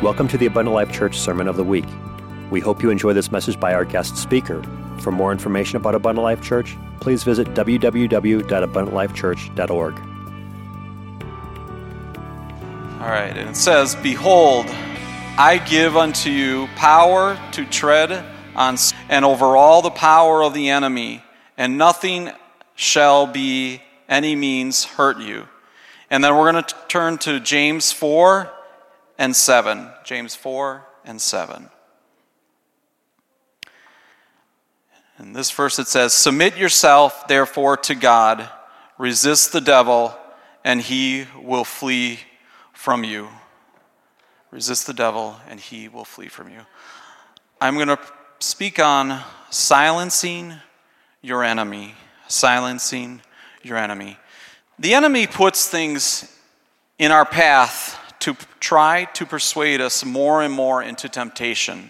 Welcome to the Abundant Life Church Sermon of the Week. We hope you enjoy this message by our guest speaker. For more information about Abundant Life Church, please visit www.abundantlifechurch.org. All right, and it says, "Behold, I give unto you power to tread on and over all the power of the enemy, and nothing shall be any means hurt you." And then we're going to turn to James 4. And 7. James 4 and 7. In this verse it says, "Submit yourself therefore to God, resist the devil, and he will flee from you." Resist the devil, and he will flee from you. I'm going to speak on silencing your enemy. Silencing your enemy. The enemy puts things in our path to try to persuade us more and more into temptation.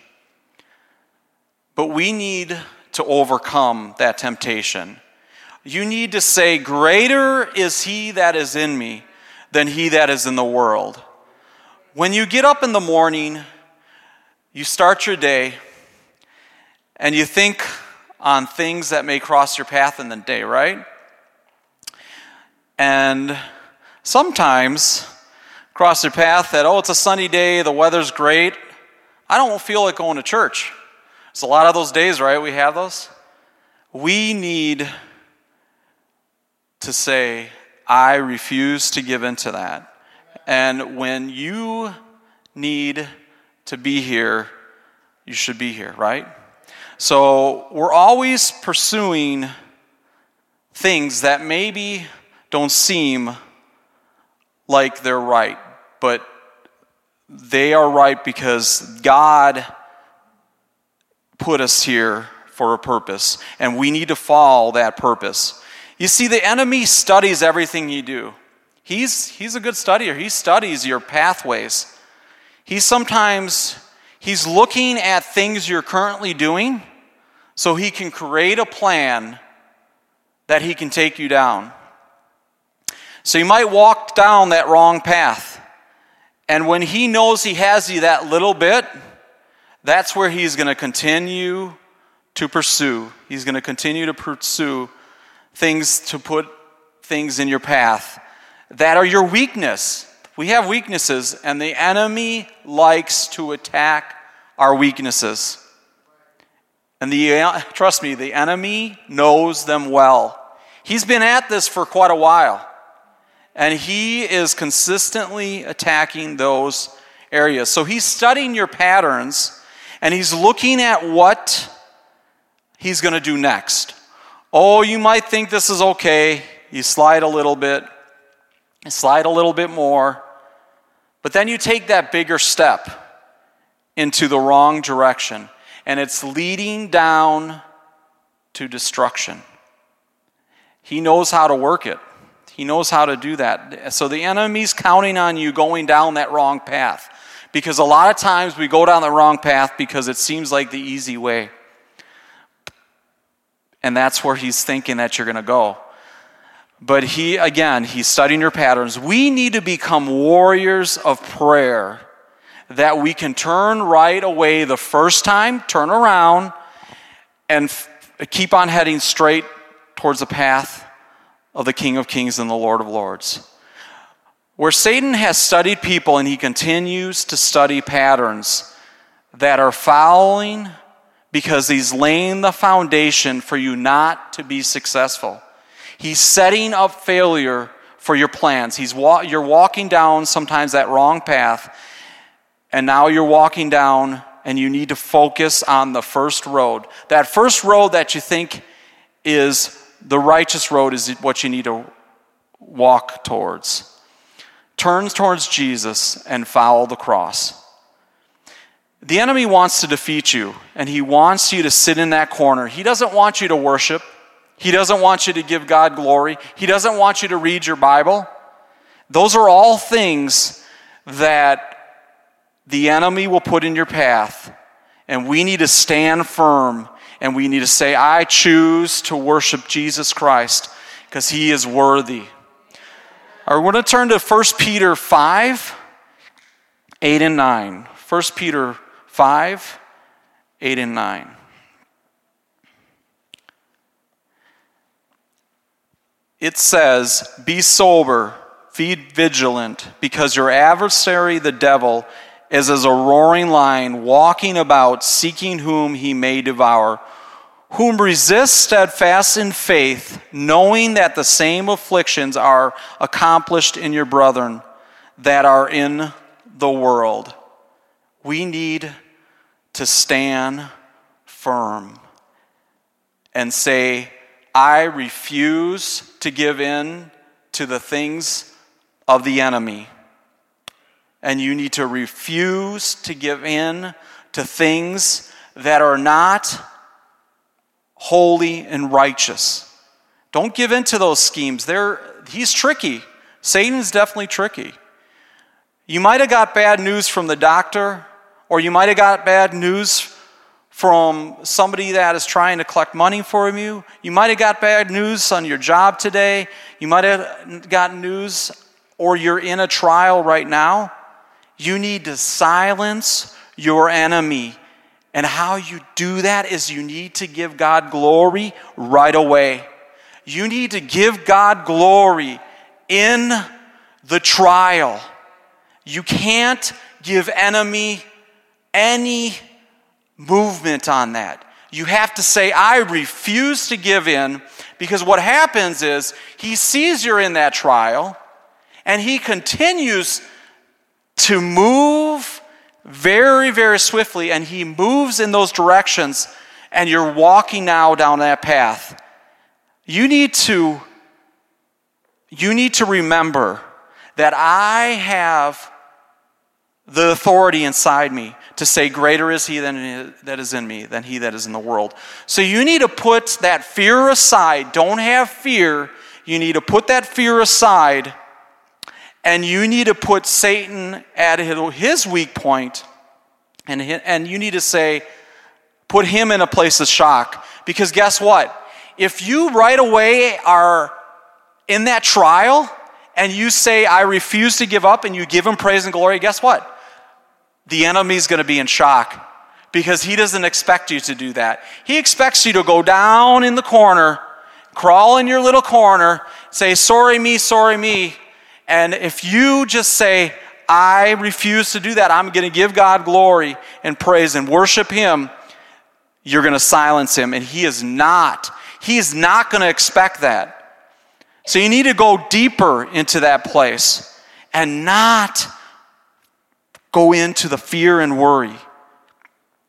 But we need to overcome that temptation. You need to say, "Greater is he that is in me than he that is in the world." When you get up in the morning, you start your day, and you think on things that may cross your path in the day, right? And sometimes cross your path that, "Oh, it's a sunny day, the weather's great. I don't feel like going to church." It's a lot of those days, right? We have those. We need to say, "I refuse to give in to that." And when you need to be here, you should be here, right? So we're always pursuing things that maybe don't seem like they're right, but they are right because God put us here for a purpose, and we need to follow that purpose. You see, the enemy studies everything you do. He's a good studier. He studies your pathways. He's looking at things you're currently doing so he can create a plan that he can take you down. So you might walk down that wrong path. And when he knows he has you that little bit, that's where he's going to continue to pursue. He's going to continue to pursue things, to put things in your path that are your weakness. We have weaknesses, and the enemy likes to attack our weaknesses. And trust me, the enemy knows them well. He's been at this for quite a while. And he is consistently attacking those areas. So he's studying your patterns, and he's looking at what he's going to do next. Oh, you might think this is okay. You slide a little bit. You slide a little bit more. But then you take that bigger step into the wrong direction. And it's leading down to destruction. He knows how to work it. He knows how to do that. So the enemy's counting on you going down that wrong path, because a lot of times we go down the wrong path because it seems like the easy way. And that's where he's thinking that you're going to go. But he's studying your patterns. We need to become warriors of prayer, that we can turn right away the first time, turn around, and keep on heading straight towards the path of the King of Kings and the Lord of Lords. Where Satan has studied people, and he continues to study patterns that are following, because he's laying the foundation for you not to be successful. He's setting up failure for your plans. You're walking down sometimes that wrong path, and now you're walking down, and you need to focus on the first road. That first road that you think is the righteous road is what you need to walk towards. Turn towards Jesus and follow the cross. The enemy wants to defeat you, and he wants you to sit in that corner. He doesn't want you to worship. He doesn't want you to give God glory. He doesn't want you to read your Bible. Those are all things that the enemy will put in your path, and we need to stand firm. And we need to say, "I choose to worship Jesus Christ, because he is worthy." All right, we're going to turn to 1 Peter 5, 8 and 9. 1 Peter 5, 8 and 9. It says, be sober, be vigilant, because your adversary, the devil, is as a roaring lion, walking about, seeking whom he may devour, whom resist steadfast in faith, knowing that the same afflictions are accomplished in your brethren that are in the world. We need to stand firm and say, I refuse to give in to the things of the enemy. And you need to refuse to give in to things that are not holy and righteous. Don't give in to those schemes. He's tricky. Satan's definitely tricky. You might have got bad news from the doctor, or you might have got bad news from somebody that is trying to collect money from you. You might have got bad news on your job today. You might have gotten news, or you're in a trial right now. You need to silence your enemy. And how you do that is you need to give God glory right away. You need to give God glory in the trial. You can't give enemy any movement on that. You have to say, I refuse to give in, because what happens is he sees you're in that trial and he continues to move very, very swiftly, and he moves in those directions, and you're walking now down that path. You need to remember that I have the authority inside me to say, greater is he that is in me than he that is in the world. So you need to put that fear aside. Don't have fear. You need to put that fear aside, and you need to put Satan at his weak point, and you need to say, put him in a place of shock. Because guess what? If you right away are in that trial, and you say, I refuse to give up, and you give him praise and glory, guess what? The enemy's going to be in shock, because he doesn't expect you to do that. He expects you to go down in the corner, crawl in your little corner, say, sorry me. And if you just say, I refuse to do that, I'm going to give God glory and praise and worship him, you're going to silence him. And he is not going to expect that. So you need to go deeper into that place and not go into the fear and worry.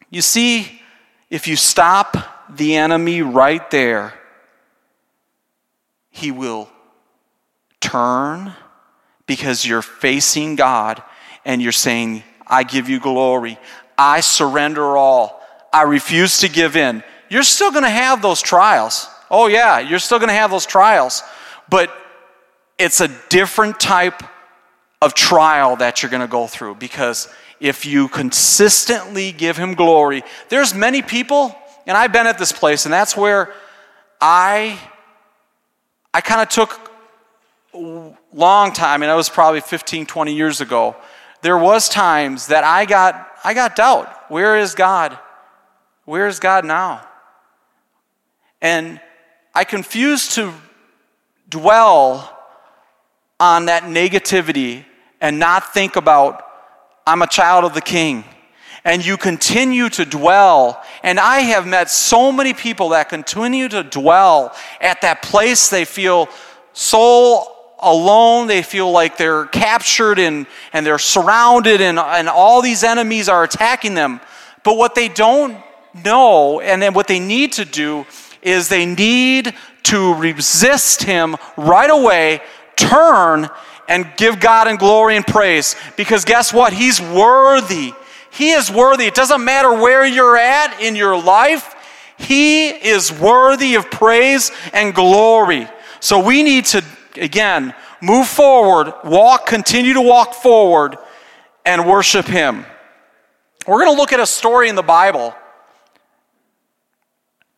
You see, if you stop the enemy right there, he will turn, because you're facing God and you're saying, I give you glory. I surrender all. I refuse to give in. You're still going to have those trials. Oh yeah, you're still going to have those trials. But it's a different type of trial that you're going to go through, because if you consistently give him glory, there's many people, and I've been at this place, and that's where I kind of took a long time, and that was probably 15, 20 years ago. There was times that I got doubt. Where is God? Where is God now? And I confused to dwell on that negativity and not think about, I'm a child of the King. And you continue to dwell. And I have met so many people that continue to dwell at that place. They feel so alone. They feel like they're captured and they're surrounded and all these enemies are attacking them. But what they don't know, and then what they need to do, is they need to resist him right away, turn, and give God in glory and praise. Because guess what? He's worthy. He is worthy. It doesn't matter where you're at in your life. He is worthy of praise and glory. So we need to, again, move forward, continue to walk forward, and worship him. We're going to look at a story in the Bible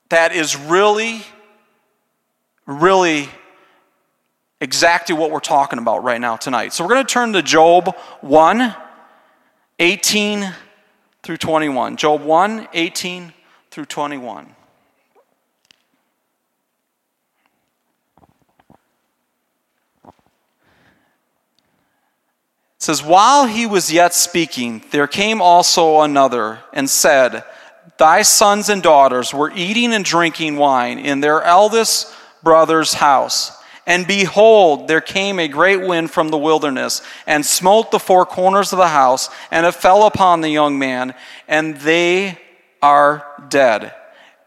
that is really, really exactly what we're talking about right now tonight. So we're going to turn to Job 1, 18 through 21. Job 1, 18 through 21. It says, while he was yet speaking, there came also another and said, thy sons and daughters were eating and drinking wine in their eldest brother's house. And behold, there came a great wind from the wilderness and smote the four corners of the house, and it fell upon the young man, and they are dead.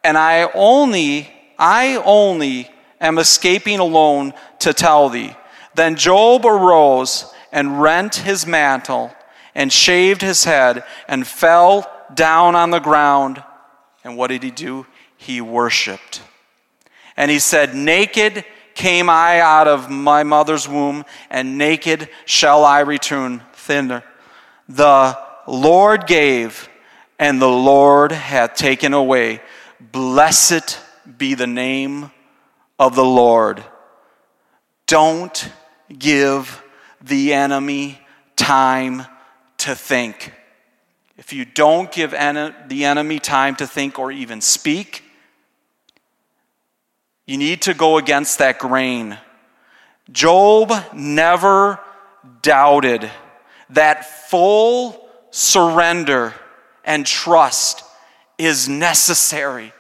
And I only am escaping alone to tell thee. Then Job arose and rent his mantle, and shaved his head, and fell down on the ground. And what did he do? He worshipped. And he said, naked came I out of my mother's womb, and naked shall I return thither. The Lord gave, and the Lord hath taken away. Blessed be the name of the Lord. Don't give the enemy time to think. If you don't give the enemy time to think or even speak, you need to go against that grain. Job never doubted. That full surrender and trust is necessary.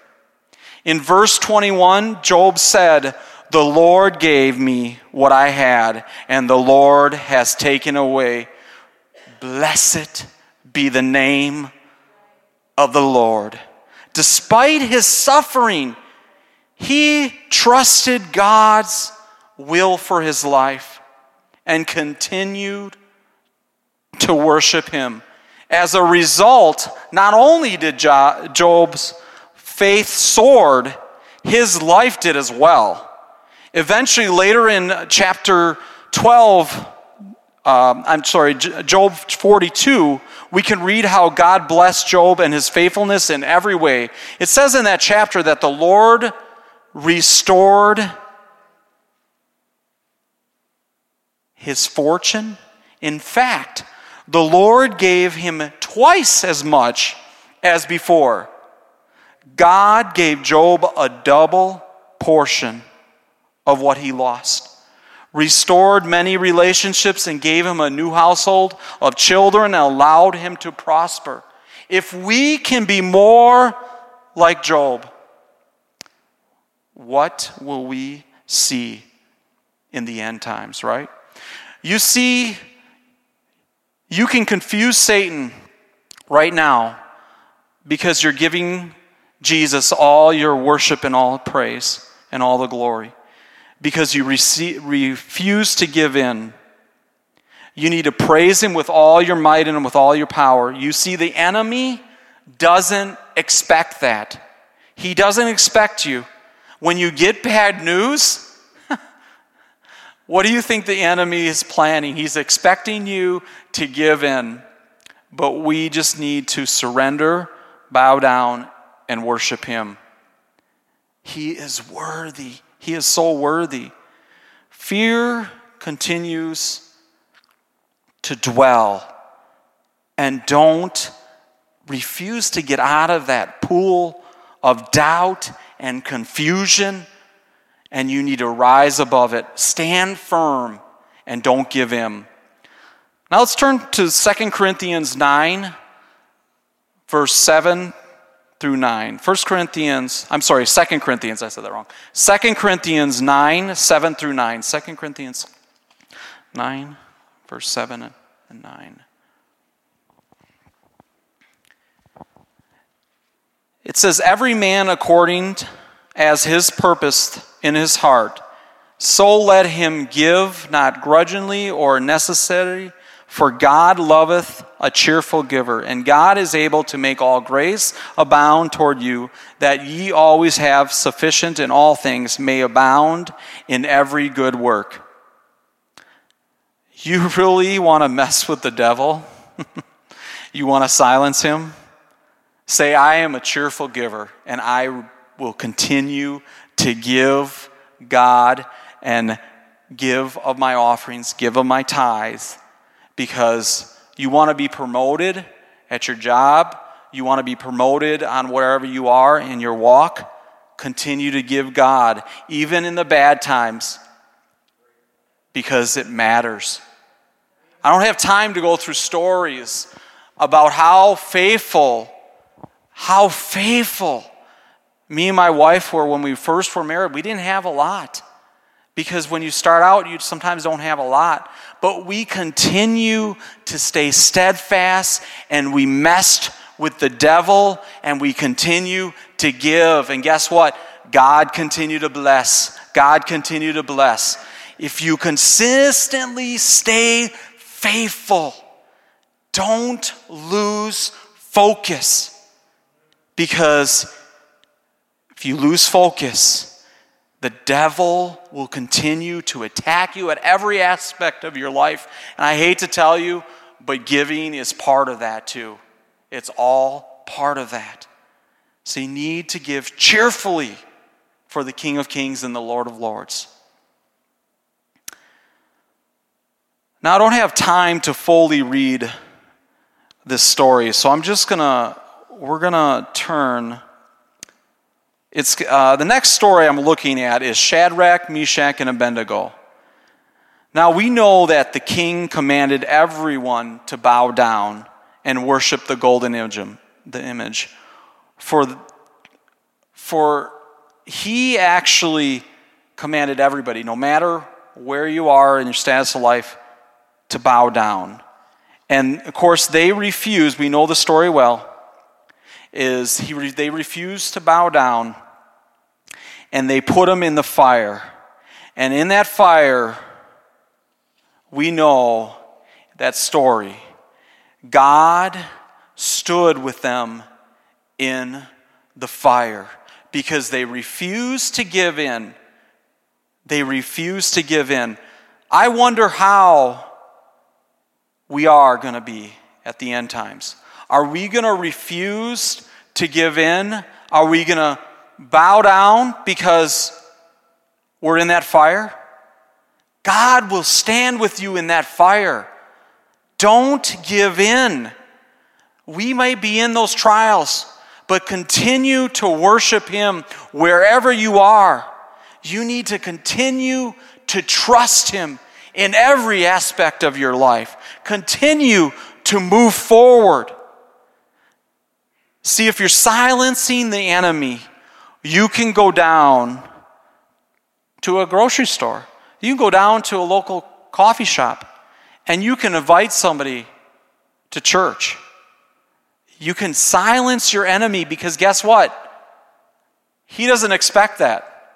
In verse 21, Job said, the Lord gave me what I had, and the Lord has taken away. Blessed be the name of the Lord. Despite his suffering, he trusted God's will for his life and continued to worship him. As a result, not only did Job's faith soared, his life did as well. Eventually, later in chapter Job 42, we can read how God blessed Job and his faithfulness in every way. It says in that chapter that the Lord restored his fortune. In fact, the Lord gave him twice as much as before. God gave Job a double portion of what he lost, restored many relationships, and gave him a new household of children, and allowed him to prosper. If we can be more like Job, what will we see in the end times, right? You see, you can confuse Satan right now because you're giving Jesus all your worship and all praise and all the glory. Because you refuse to give in. You need to praise him with all your might and with all your power. You see, the enemy doesn't expect that. He doesn't expect you. When you get bad news, what do you think the enemy is planning? He's expecting you to give in. But we just need to surrender, bow down, and worship him. He is worthy. He is so worthy. Fear continues to dwell. And don't refuse to get out of that pool of doubt and confusion. And you need to rise above it. Stand firm and don't give in. Now let's turn to 2 Corinthians 9, verse 7 through 9. 2 Corinthians, I said that wrong. 2 Corinthians 9, 7 through 9. 2 Corinthians 9, verse 7 and 9. It says, every man according as his purpose in his heart, so let him give, not grudgingly or necessarily, for God loveth a cheerful giver, and God is able to make all grace abound toward you, that ye always have sufficient in all things, may abound in every good work. You really want to mess with the devil? You want to silence him? Say, I am a cheerful giver, and I will continue to give God and give of my offerings, give of my tithes, because you want to be promoted at your job, you want to be promoted on wherever you are in your walk, continue to give God, even in the bad times, because it matters. I don't have time to go through stories about how faithful me and my wife were when we first were married. We didn't have a lot. Because when you start out, you sometimes don't have a lot. But we continue to stay steadfast, and we messed with the devil, and we continue to give. And guess what? God continued to bless. God continued to bless. If you consistently stay faithful, don't lose focus. Because if you lose focus, the devil will continue to attack you at every aspect of your life. And I hate to tell you, but giving is part of that too. It's all part of that. So you need to give cheerfully for the King of Kings and the Lord of Lords. Now, I don't have time to fully read this story, so we're gonna turn. It's the next story I'm looking at is Shadrach, Meshach, and Abednego. Now, we know that the king commanded everyone to bow down and worship the golden image. For he actually commanded everybody, no matter where you are in your status of life, to bow down. And, of course, they refused. We know the story well. They refused to bow down. And they put him in the fire. And in that fire, we know that story. God stood with them in the fire because they refused to give in. They refused to give in. I wonder how we are going to be at the end times. Are we going to refuse to give in? Are we going to bow down because we're in that fire? God will stand with you in that fire. Don't give in. We may be in those trials, but continue to worship Him wherever you are. You need to continue to trust Him in every aspect of your life. Continue to move forward. See, if you're silencing the enemy, you can go down to a grocery store. You can go down to a local coffee shop, and you can invite somebody to church. You can silence your enemy because guess what? He doesn't expect that.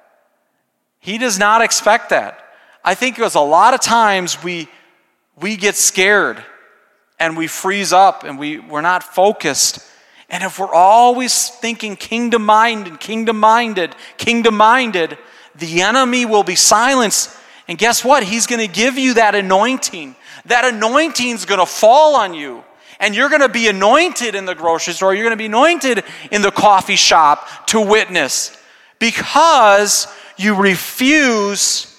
He does not expect that. I think there's a lot of times we get scared and we freeze up and we're not focused. And if we're always thinking kingdom-minded, the enemy will be silenced. And guess what? He's going to give you that anointing. That anointing's going to fall on you. And you're going to be anointed in the grocery store. You're going to be anointed in the coffee shop to witness. Because you refuse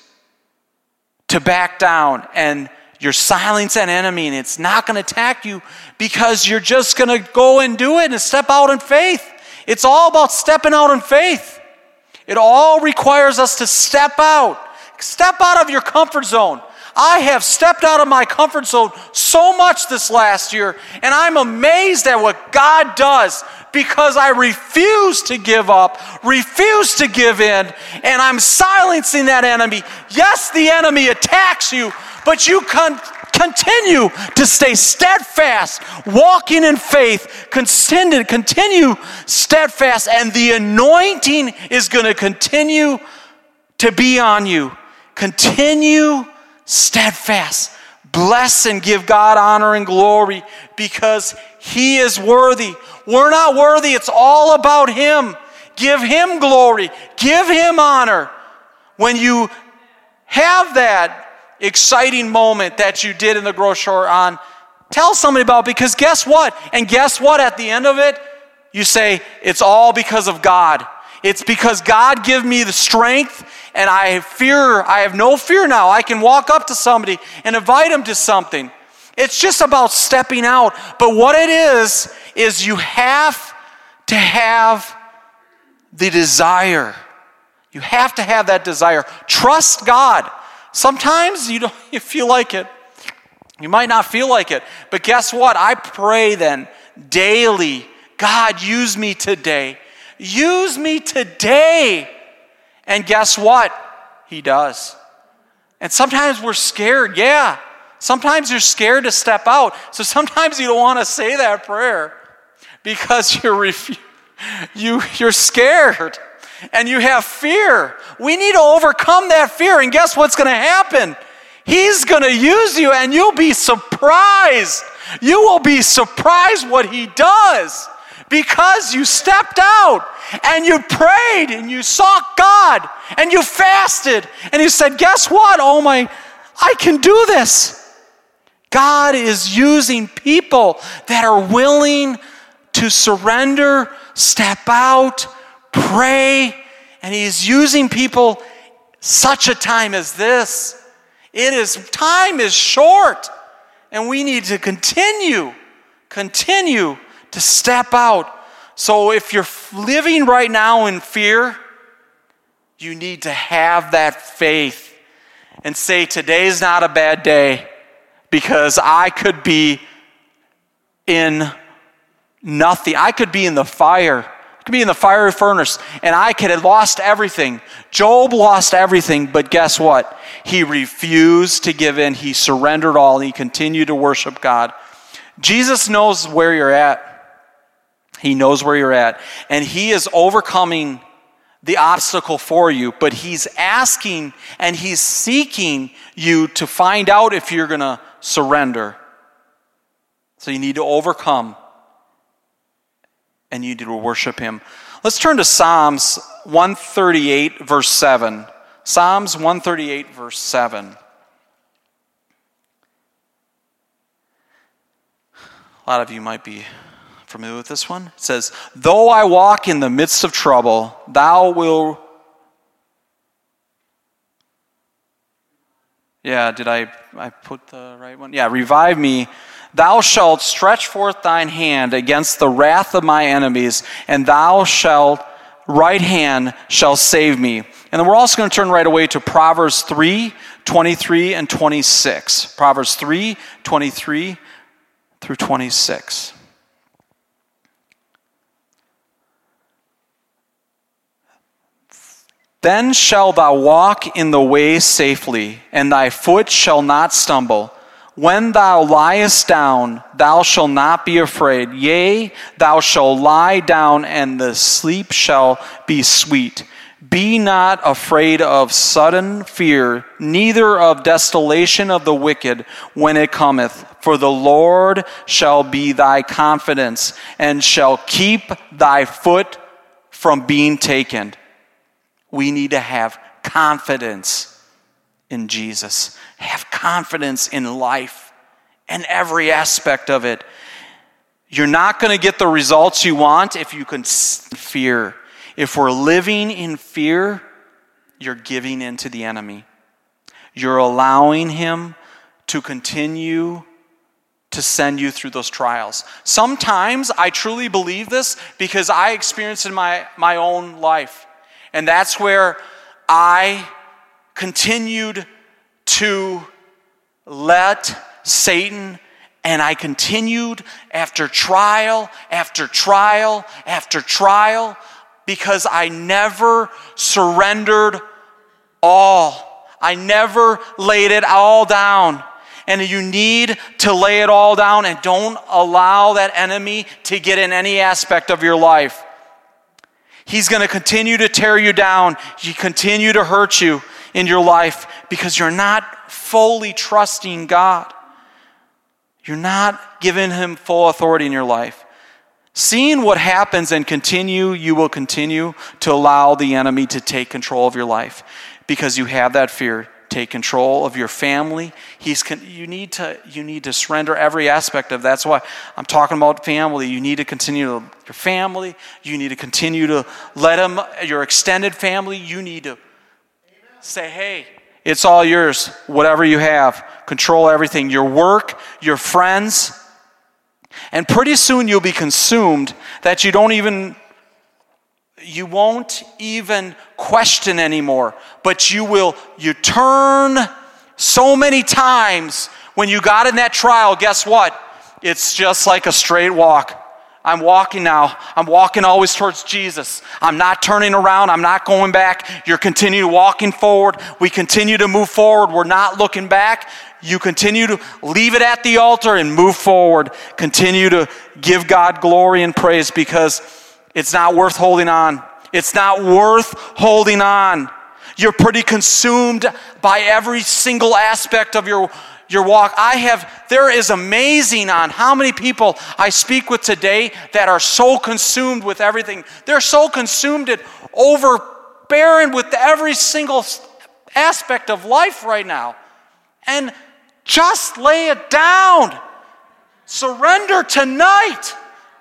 to back down. And you're silencing an enemy, and it's not going to attack you because you're just going to go and do it and step out in faith. It's all about stepping out in faith. It all requires us to step out. Step out of your comfort zone. I have stepped out of my comfort zone so much this last year, and I'm amazed at what God does because I refuse to give up, refuse to give in, and I'm silencing that enemy. Yes, the enemy attacks you, but you continue to stay steadfast, walking in faith, continue steadfast, and the anointing is going to continue to be on you. Continue steadfast. Bless and give God honor and glory because He is worthy. We're not worthy. It's all about Him. Give Him glory. Give Him honor. When you have that exciting moment that you did in the grocery store on, tell somebody about it because guess what? And guess what? At the end of it, you say, it's all because of God. It's because God gave me the strength and I have no fear now. I can walk up to somebody and invite them to something. It's just about stepping out. But what it is you have to have the desire. You have to have that desire. Trust God. Sometimes you feel like it. You might not feel like it. But guess what? I pray then daily, God, use me today. Use me today. And guess what? He does. And sometimes we're scared, yeah. Sometimes you're scared to step out. So sometimes you don't want to say that prayer because you're scared and you have fear. We need to overcome that fear. And guess what's going to happen? He's going to use you and you'll be surprised. You will be surprised what he does because you stepped out and you prayed and you sought God and you fasted and you said, guess what? Oh my, I can do this. God is using people that are willing to surrender, step out, pray, and he's using people such a time as this. Time is short, and we need to continue to step out. So if you're living right now in fear, you need to have that faith and say, today's not a bad day because I could be in nothing. I could be in the fire. I could be in the fiery furnace, and I could have lost everything. Job lost everything, but guess what? He refused to give in. He surrendered all, and he continued to worship God. Jesus knows where you're at. He knows where you're at, and he is overcoming the obstacle for you, but he's asking and he's seeking you to find out if you're going to surrender. So you need to overcome and you need to worship him. Let's turn to Psalms 138 verse 7. Psalms 138 verse 7. A lot of you might be familiar with this one. It says, though I walk in the midst of trouble, revive me. Thou shalt stretch forth thine hand against the wrath of my enemies, and thou shalt right hand shall save me. And then we're also going to turn right away to Proverbs 3, 23 and 26. Proverbs 3, 23 through 26. Then shalt thou walk in the way safely, and thy foot shall not stumble. When thou liest down, thou shalt not be afraid. Yea, thou shalt lie down, and the sleep shall be sweet. Be not afraid of sudden fear, neither of desolation of the wicked when it cometh. For the Lord shall be thy confidence, and shall keep thy foot from being taken. We need to have confidence in Jesus. Have confidence in life and every aspect of it. You're not going to get the results you want if you can fear. If we're living in fear, you're giving in to the enemy. You're allowing him to continue to send you through those trials. Sometimes I truly believe this because I experienced it in my own life. And that's where I continued to let Satan, and I continued after trial, because I never surrendered all. I never laid it all down. And you need to lay it all down and don't allow that enemy to get in any aspect of your life. He's going to continue to tear you down. He continue to hurt you in your life because you're not fully trusting God. You're not giving him full authority in your life. Seeing what happens and you will continue to allow the enemy to take control of your life because you have that fear. Take control of your family. You need to surrender every aspect of that. That's why I'm talking about family. You need to continue to your family. You need to continue to your extended family. You need to say, hey, It's all yours, whatever you have. Control everything, your work, your friends. And pretty soon you'll be consumed that you won't even question anymore. But you turn so many times when you got in that trial, guess what? It's just like a straight walk. I'm walking now. I'm walking always towards Jesus. I'm not turning around. I'm not going back. You're continuing walking forward. We continue to move forward. We're not looking back. You continue to leave it at the altar and move forward. Continue to give God glory and praise because it's not worth holding on. It's not worth holding on. You're pretty consumed by every single aspect of your walk. There is amazing on how many people I speak with today that are so consumed with everything. They're so consumed and overbearing with every single aspect of life right now. And just lay it down. Surrender tonight.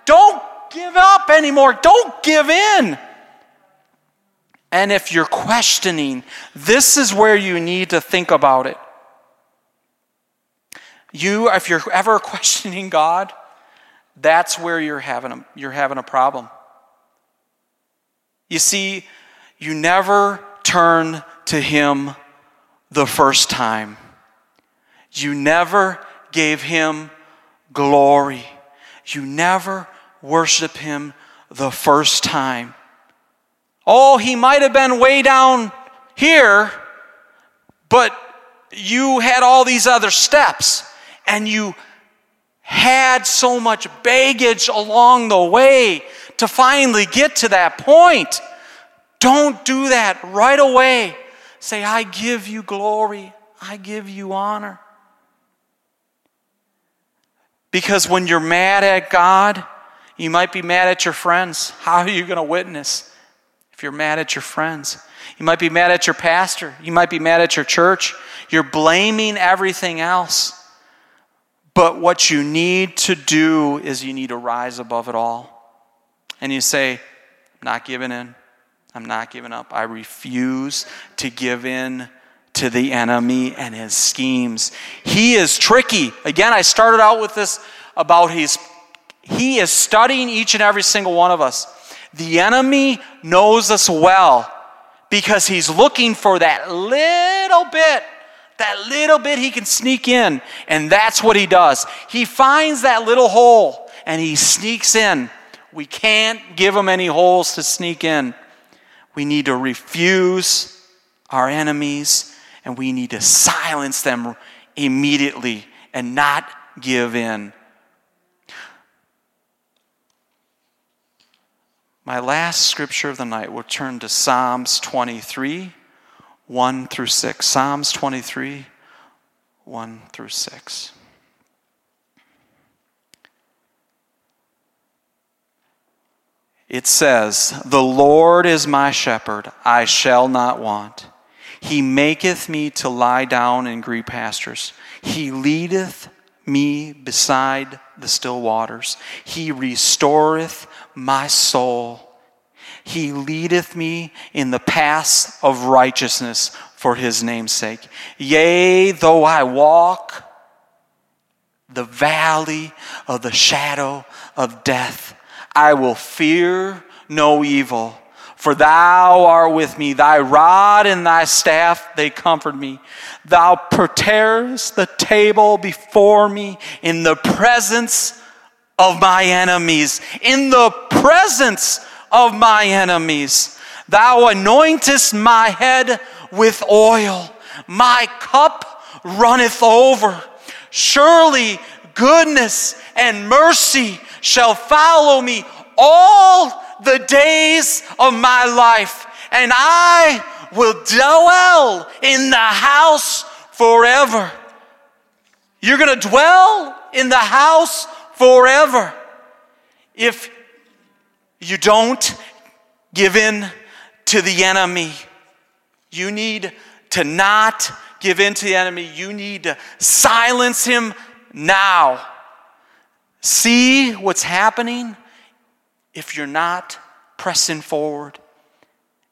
Don't give up anymore. Don't give in. And if you're questioning, this is where you need to think about it. If you're ever questioning God, that's where you're having a problem. You see, you never turn to Him the first time. You never gave Him glory. You never worship Him the first time. Oh, He might have been way down here, but you had all these other steps. And you had so much baggage along the way to finally get to that point. Don't do that right away. Say, I give you glory. I give you honor. Because when you're mad at God, you might be mad at your friends. How are you going to witness if you're mad at your friends? You might be mad at your pastor. You might be mad at your church. You're blaming everything else. But what you need to do is you need to rise above it all. And you say, I'm not giving in. I'm not giving up. I refuse to give in to the enemy and his schemes. He is tricky. Again, I started out with this about he is studying each and every single one of us. The enemy knows us well because he's looking for that little bit he can sneak in, and that's what he does. He finds that little hole, and he sneaks in. We can't give him any holes to sneak in. We need to refuse our enemies, and we need to silence them immediately and not give in. My last scripture of the night, we'll turn to Psalms 23. 1 through 6. Psalms 23, 1 through 6. It says, The Lord is my shepherd, I shall not want. He maketh me to lie down in green pastures. He leadeth me beside the still waters. He restoreth my soul. He leadeth me in the paths of righteousness for his name's sake. Yea, though I walk the valley of the shadow of death, I will fear no evil. For thou art with me, thy rod and thy staff, they comfort me. Thou preparest the table before me in the presence of my enemies. In the presence of my enemies. Thou anointest my head with oil. My cup runneth over. Surely goodness and mercy shall follow me all the days of my life, and I will dwell in the house forever. You're going to dwell in the house forever if you don't give in to the enemy. You need to not give in to the enemy. You need to silence him now. See what's happening if you're not pressing forward.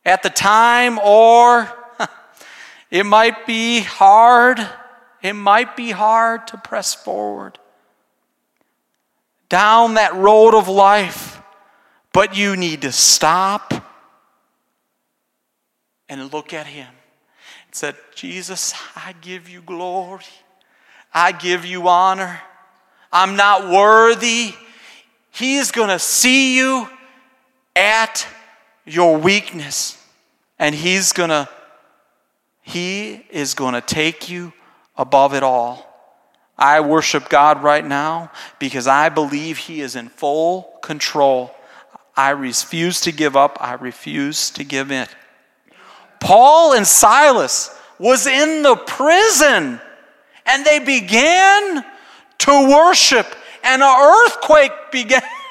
At the time or It might be hard to press forward down that road of life, but you need to stop and look at him. It said, Jesus, I give you glory. I give you honor. I'm not worthy. He's going to see you at your weakness, and he is going to take you above it all. I worship God right now because I believe he is in full control. I refuse to give up. I refuse to give in. Paul and Silas was in the prison, and they began to worship, and an earthquake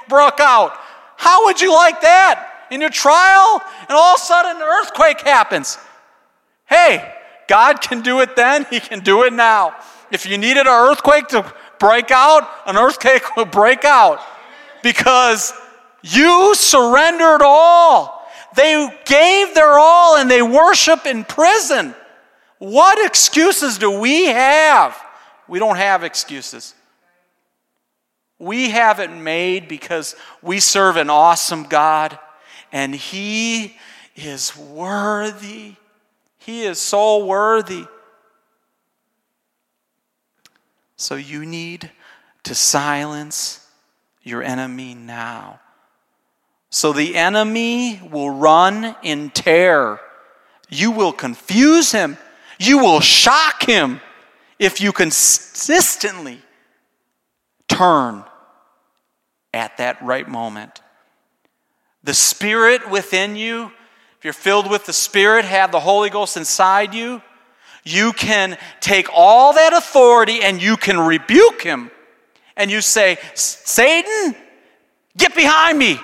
broke out. How would you like that? In your trial, and all of a sudden an earthquake happens. Hey, God can do it then. He can do it now. If you needed an earthquake to break out, an earthquake will break out because you surrendered all. They gave their all and they worship in prison. What excuses do we have? We don't have excuses. We have it made because we serve an awesome God, and he is worthy. He is so worthy. So you need to silence your enemy now. So the enemy will run in terror. You will confuse him. You will shock him if you consistently turn at that right moment. The Spirit within you, if you're filled with the Spirit, have the Holy Ghost inside you, you can take all that authority and you can rebuke him. And you say, Satan, get behind me.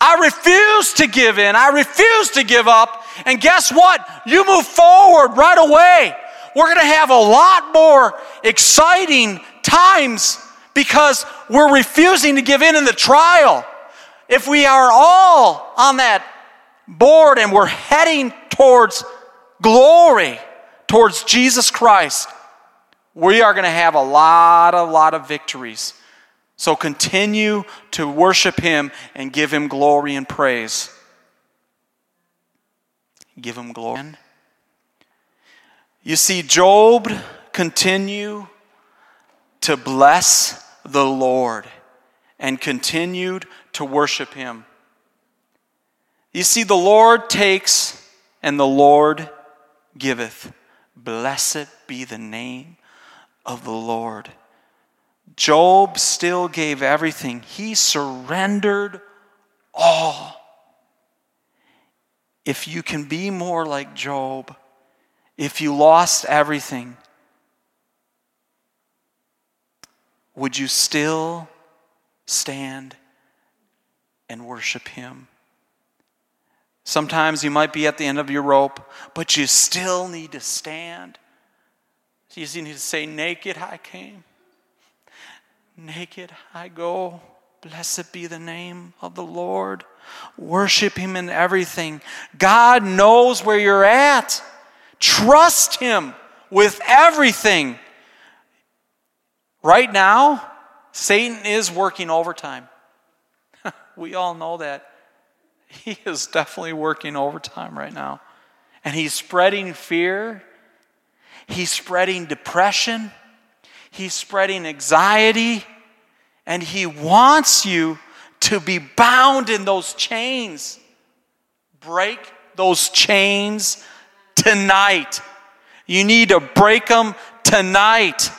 I refuse to give in. I refuse to give up. And guess what? You move forward right away. We're going to have a lot more exciting times because we're refusing to give in the trial. If we are all on that board and we're heading towards glory, towards Jesus Christ, we are going to have a lot of victories. So continue to worship him and give him glory and praise. Give him glory. You see, Job continued to bless the Lord and continued to worship him. You see, the Lord takes and the Lord giveth. Blessed be the name of the Lord. Job still gave everything. He surrendered all. If you can be more like Job, if you lost everything, would you still stand and worship him? Sometimes you might be at the end of your rope, but you still need to stand. You just need to say, naked I came. Naked I go. Blessed be the name of the Lord. Worship him in everything. God knows where you're at. Trust him with everything. Right now, Satan is working overtime. We all know that. He is definitely working overtime right now. And he's spreading fear. He's spreading depression. He's spreading anxiety. And he wants you to be bound in those chains. Break those chains tonight. You need to break them tonight.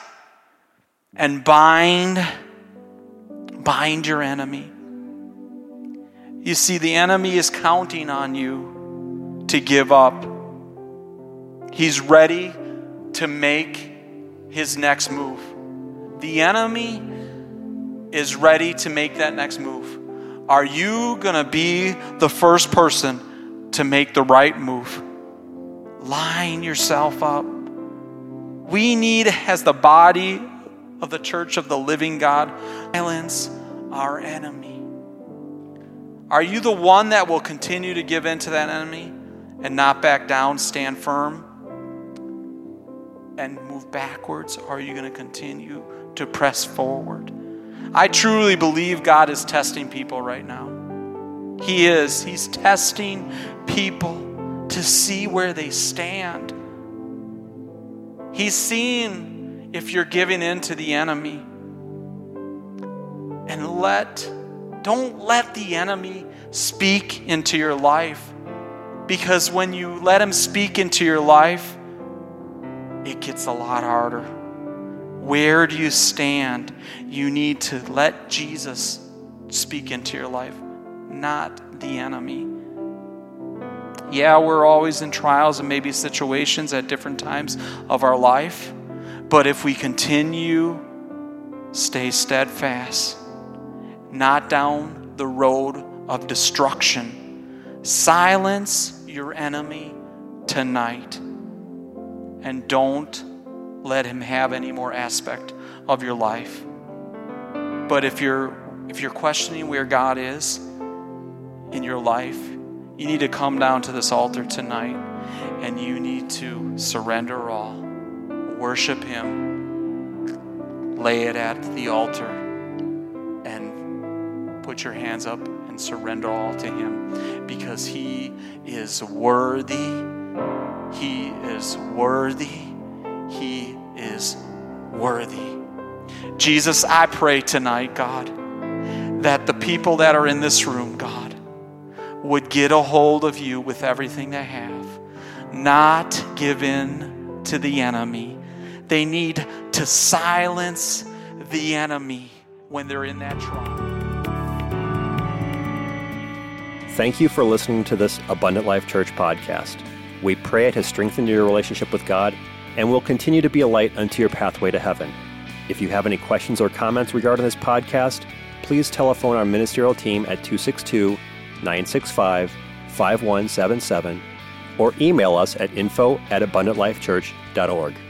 And bind your enemy. You see, the enemy is counting on you to give up. He's ready to make his next move. The enemy is ready to make that next move. Are you going to be the first person to make the right move? Line yourself up. We need, as the body of the Church of the Living God, silence our enemy. Are you the one that will continue to give in to that enemy and not back down, stand firm? and move backwards, or are you going to continue to press forward? I truly believe God is testing people right now. He is. He's testing people to see where they stand. He's seeing if you're giving in to the enemy. And don't let the enemy speak into your life. Because when you let him speak into your life, it gets a lot harder. Where do you stand? You need to let Jesus speak into your life, not the enemy. Yeah, we're always in trials and maybe situations at different times of our life. But if we continue, stay steadfast, not down the road of destruction. Silence your enemy tonight, and don't let him have any more aspect of your life. But if you're questioning where God is in your life, you need to come down to this altar tonight, and you need to surrender all. Worship him. Lay it at the altar and put your hands up. Surrender all to him, because he is worthy. He is worthy. He is worthy. Jesus, I pray tonight, God, that the people that are in this room, God, would get a hold of you with everything they have, not give in to the enemy. They need to silence the enemy when they're in that trial. Thank you for listening to this Abundant Life Church podcast. We pray it has strengthened your relationship with God and will continue to be a light unto your pathway to heaven. If you have any questions or comments regarding this podcast, please telephone our ministerial team at 262-965-5177 or email us at info@abundantlifechurch.org.